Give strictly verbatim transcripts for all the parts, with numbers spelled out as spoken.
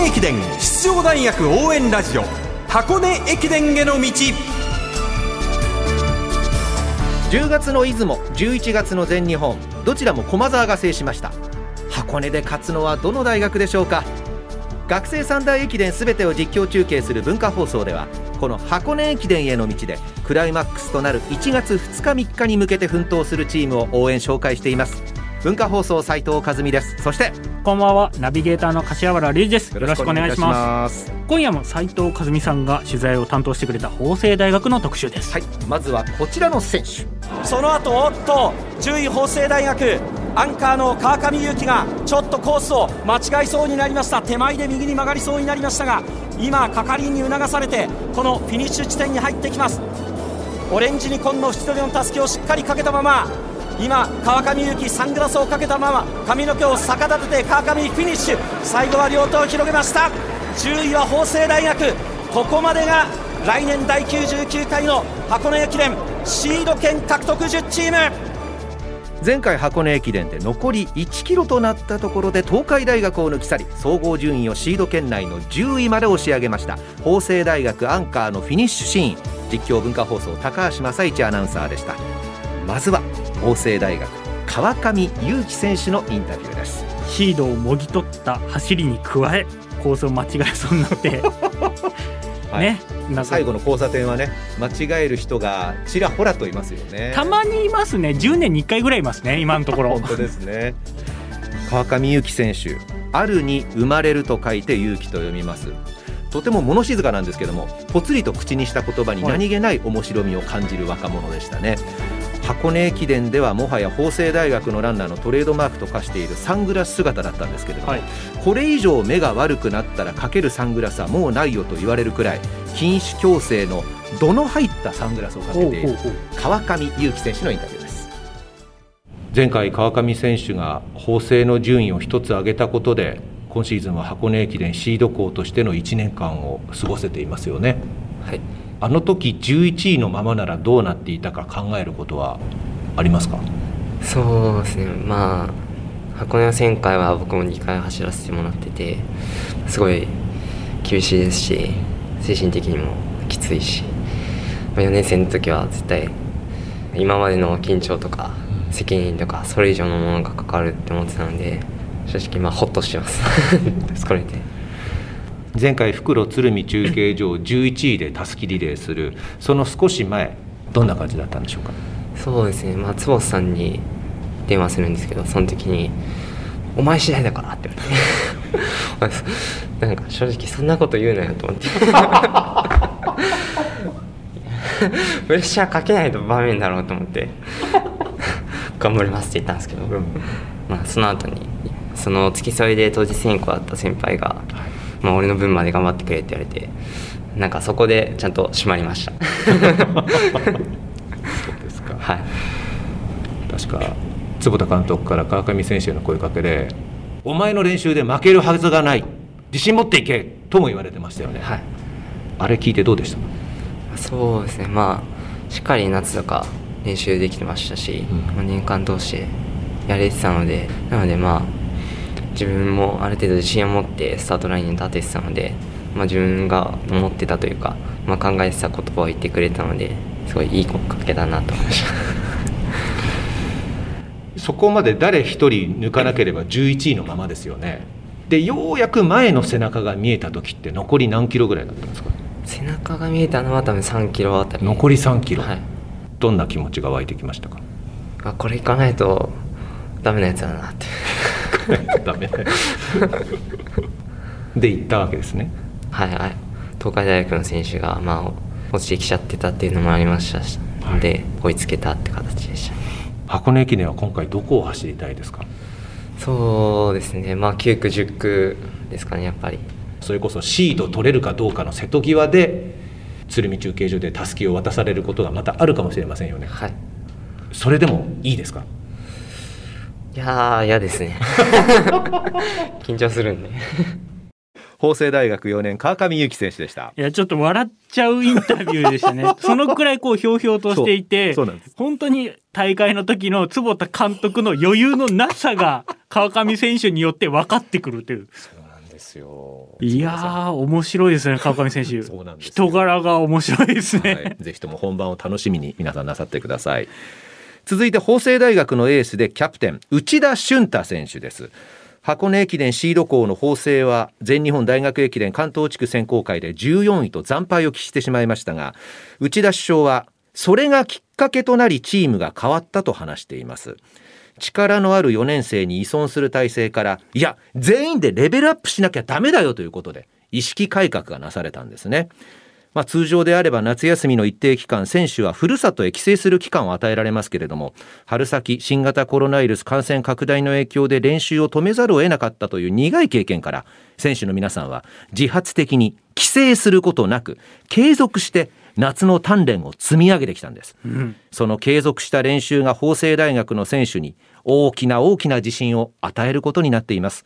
根駅伝出場大学応援ラジオ箱根駅伝への道。じゅうがつの出雲、じゅういちがつの全日本、どちらも駒澤が制しました。箱根で勝つのはどの大学でしょうか。学生三大駅伝すべてを実況中継する文化放送では、この箱根駅伝への道でクライマックスとなるいちがつふつかみっかに向けて奮闘するチームを応援紹介しています。文化放送斉藤和美です。そしてこんばんは、ナビゲーターの柏原隆二です。よろしくお願いします。今夜も斉藤和美さんが取材を担当してくれた法政大学の特集です。はい、まずはこちらの選手。その後、おっとじゅうい法政大学アンカーの川上優輝がちょっとコースを間違いそうになりました。手前で右に曲がりそうになりましたが、今係員に促されてこのフィニッシュ地点に入ってきます。オレンジに紺の縁取りのたすきをしっかりかけたまま、今川上優輝サングラスをかけたまま髪の毛を逆立てて川上フィニッシュ、最後は両手を広げました。じゅういは法政大学。ここまでが来年だいきゅうじゅうきゅうかいの箱根駅伝シード権獲得じゅっチーム。前回箱根駅伝で残りいちキロとなったところで東海大学を抜き去り、総合順位をシード圏内のじゅういまで押し上げました。法政大学アンカーのフィニッシュシーン、実況文化放送高橋正一アナウンサーでした。まずは法政大学川上優輝選手のインタビューです。シードをもぎ取った走りに加え、コースを間違えそうになってはい、ね、最後の交差点はね、間違える人がちらほらといますよね。たまにいますね。じゅうねんにいっかいぐらいいますね、今のところ本当ですね。川上優輝選手、あるに生まれると書いて優輝と読みます。とても物静かなんですけども、ぽつりと口にした言葉に何気ない面白みを感じる若者でしたね。箱根駅伝ではもはや法政大学のランナーのトレードマークと化しているサングラス姿だったんですけれども、はい、これ以上目が悪くなったらかけるサングラスはもうないよと言われるくらい、品種矯正の度の入ったサングラスをかけている川上優輝選手のインタビューです。前回川上選手が法政の順位を一つ上げたことで、今シーズンは箱根駅伝シード校としてのいちねんかんを過ごせていますよね。はい、あの時じゅういちいのままならどうなっていたか考えることはありますか？そうですね、まあ箱根の旋回は僕もにかい走らせてもらってて、すごい厳しいですし、精神的にもきついし、よねん生の時は絶対今までの緊張とか責任とかそれ以上のものがかかるって思ってたので、正直まあホッとしてますこれで。前回復路鶴見中継所をじゅういちいでたすきリレーする、その少し前どんな感じだったんでしょうか？そうですね、まあ、坪さんに電話するんですけど、その時にお前次第だからって言われてなんか正直そんなこと言うなよと思ってプレッシャーかけないと場面だろうと思って頑張りますって言ったんですけど、うん、まあ、その後にその付き添いで当日選考だった先輩が、はい、まあ、俺の分まで頑張ってくれって言われて、なんかそこでちゃんと締まりましたそうですか、はい、確か坪田監督から川上選手の声かけで、お前の練習で負けるはずがない、自信持っていけとも言われてましたよね。はい、あれ聞いてどうでした？そうですね、まあしっかり夏とか練習できてましたし、うん、年間通してやれてたので、なのでまあ自分もある程度自信を持ってスタートラインに立ててたので、まあ、自分が思ってたというか、まあ、考えてた言葉を言ってくれたので、すごいいい声かけだなと思いましたそこまで誰一人抜かなければじゅういちいのままですよね。でようやく前の背中が見えた時って残り何キロぐらいだったんですか？背中が見えたのは多分さんキロあたり。残りさんキロ、はい、どんな気持ちが湧いてきましたか？あ、これいかないとダメなやつだなってダメだよで行ったわけですね。はいはい、東海大学の選手が、まあ、落ちてきちゃってたっていうのもありましたので、はい、追いつけたって形でした。箱根駅伝は今回どこを走りたいですか？そうですね、まあ、きゅうくじゅっくですかね。やっぱりそれこそシード取れるかどうかの瀬戸際で鶴見中継所でたすきを渡されることがまたあるかもしれませんよね。はい、それでもいいですか？いやー、嫌ですね緊張するんで法政大学よねん川上優輝選手でした。いや、ちょっと笑っちゃうインタビューでしたねそのくらいこうひょうひょうとしていて、本当に大会の時の坪田監督の余裕のなさが川上選手によって分かってくるという。そうなんですですよ。いやー面白いですね、川上選手そうなんです、人柄が面白いですね、はい、ぜひとも本番を楽しみに皆さんなさってください。続いて法政大学のエースでキャプテン内田俊太選手です。箱根駅伝シード校の法政は全日本大学駅伝関東地区選考会でじゅうよんいと惨敗を喫してしまいましたが、内田主将はそれがきっかけとなりチームが変わったと話しています。力のあるよねん生に依存する体制から、いや全員でレベルアップしなきゃダメだよということで意識改革がなされたんですね。まあ、通常であれば夏休みの一定期間、選手はふるさとへ帰省する期間を与えられますけれども、春先新型コロナウイルス感染拡大の影響で練習を止めざるを得なかったという苦い経験から、選手の皆さんは自発的に帰省することなく継続して夏の鍛錬を積み上げてきたんです、うん、その継続した練習が法政大学の選手に大きな大きな自信を与えることになっています。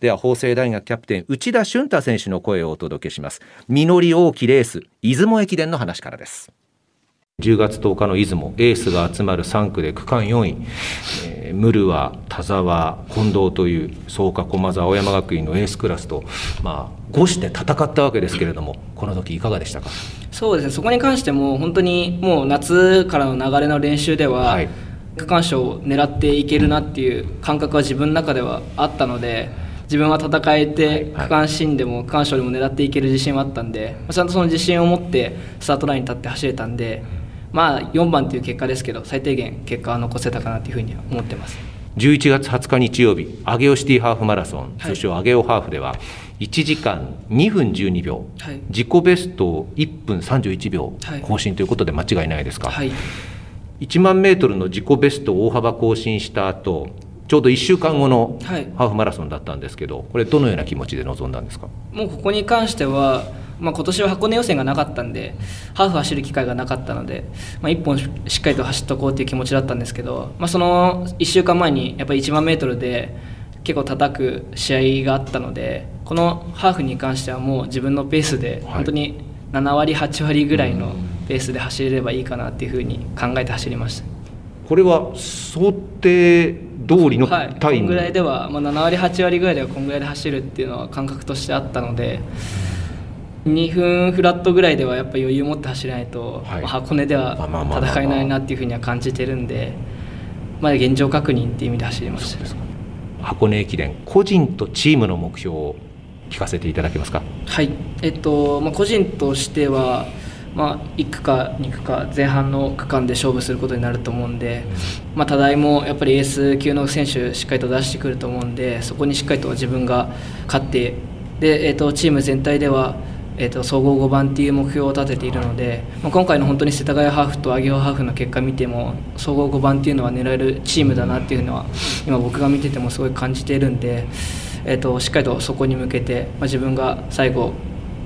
では法政大学キャプテン内田俊太選手の声をお届けします。実り多きレース、出雲駅伝の話からです。じゅうがつとおかの出雲、エースが集まるさんくで区間よんい、えー、ムルワ、田沢、近藤という草加、駒澤、青山学院のエースクラスと、まあ、ごして戦ったわけですけれども、この時いかがでしたか。そうですね、そこに関しても本当にもう夏からの流れの練習では、はい、区間賞を狙っていけるなっていう感覚は自分の中ではあったので、自分は戦えて区間新でも区間賞でも狙っていける自信はあったんで、ちゃんとその自信を持ってスタートラインに立って走れたんで、まあ、よんばんという結果ですけど最低限結果は残せたかなというふうに思ってます。じゅういちがつはつか日曜日、上尾シティハーフマラソン、通称上尾ハーフではいちじかんにふんじゅうにびょう、はい、自己ベストをいっぷんさんじゅういちびょう更新ということで間違いないですか、はい、いちまんメートルの自己ベストを大幅更新した後、ちょうどいっしゅうかんごのハーフマラソンだったんですけど、これどのような気持ちで臨んだんですか。もうここに関しては、まあ、今年は箱根予選がなかったんでハーフ走る機会がなかったので、まあ、いっぽんしっかりと走っとこうという気持ちだったんですけど、まあ、そのいっしゅうかんまえにやっぱりいちまんメートルで結構叩く試合があったので、このハーフに関してはもう自分のペースで本当にななわりはちわりぐらいのペースで走れればいいかなというふうに考えて走りました。これは想定通りのタイム、はい、こんぐらいでは、まあ、ななわりはちわりぐらいではこんぐらいで走るっていうのは感覚としてあったので、にふんフラットぐらいではやっぱ余裕を持って走らないと、はい、まあ、箱根では戦えないなっていうふうには感じてるんで、まあ、現状確認っていう意味で走りました。そうですか。箱根駅伝個人とチームの目標を聞かせていただけますか。はい、えっとまあ、個人としては、まあ、いっ区かに区か前半の区間で勝負することになると思うんで、まあ、多大もやっぱりエース級の選手しっかりと出してくると思うんで、そこにしっかりと自分が勝ってで、えっと、チーム全体ではえー、と総合ごばんという目標を立てているので、まあ、今回の本当に世田谷ハーフと上尾ハーフの結果見ても総合ごばんというのは狙えるチームだなというのは今僕が見ててもすごい感じているので、えー、としっかりとそこに向けて、まあ、自分が最後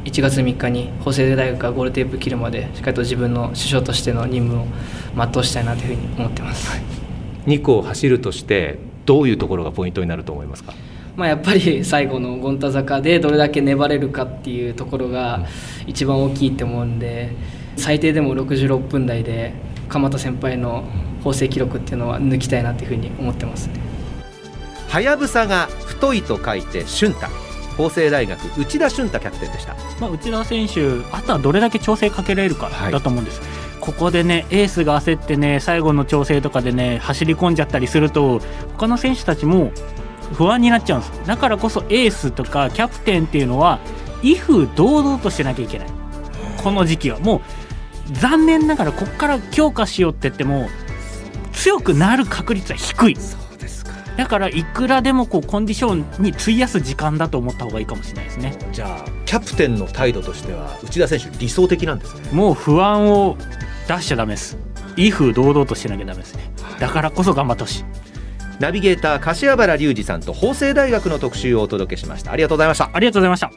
いちがつみっかに法政大学がゴールテープ切るまでしっかりと自分の主将としての任務を全うしたいなというふうに思っています、はい、に区を走るとしてどういうところがポイントになると思いますか。まあ、やっぱり最後の権太坂でどれだけ粘れるかっていうところが一番大きいと思うんで、最低でもろくじゅうろっぷんだいで鎌田先輩の法政記録っていうのは抜きたいなというふうに思ってますね。はやぶさが太いと書いて俊太、法政大学内田俊太キャプテンでした。まあ、内田選手、あとはどれだけ調整かけられるかだと思うんです、はい、ここでねエースが焦ってね最後の調整とかでね走り込んじゃったりすると他の選手たちも不安になっちゃうんです。だからこそエースとかキャプテンっていうのは威風堂々としてなきゃいけない。この時期はもう残念ながらここから強化しようって言っても強くなる確率は低い。そうですか。だからいくらでもこうコンディションに費やす時間だと思った方がいいかもしれないですね。じゃあキャプテンの態度としては内田選手理想的なんですね。もう不安を出しちゃダメです。威風堂々としてなきゃダメですね。だからこそ頑張ってほしい。ナビゲーター柏原隆二さんと法政大学の特集をお届けしました。ありがとうございました。ありがとうございました。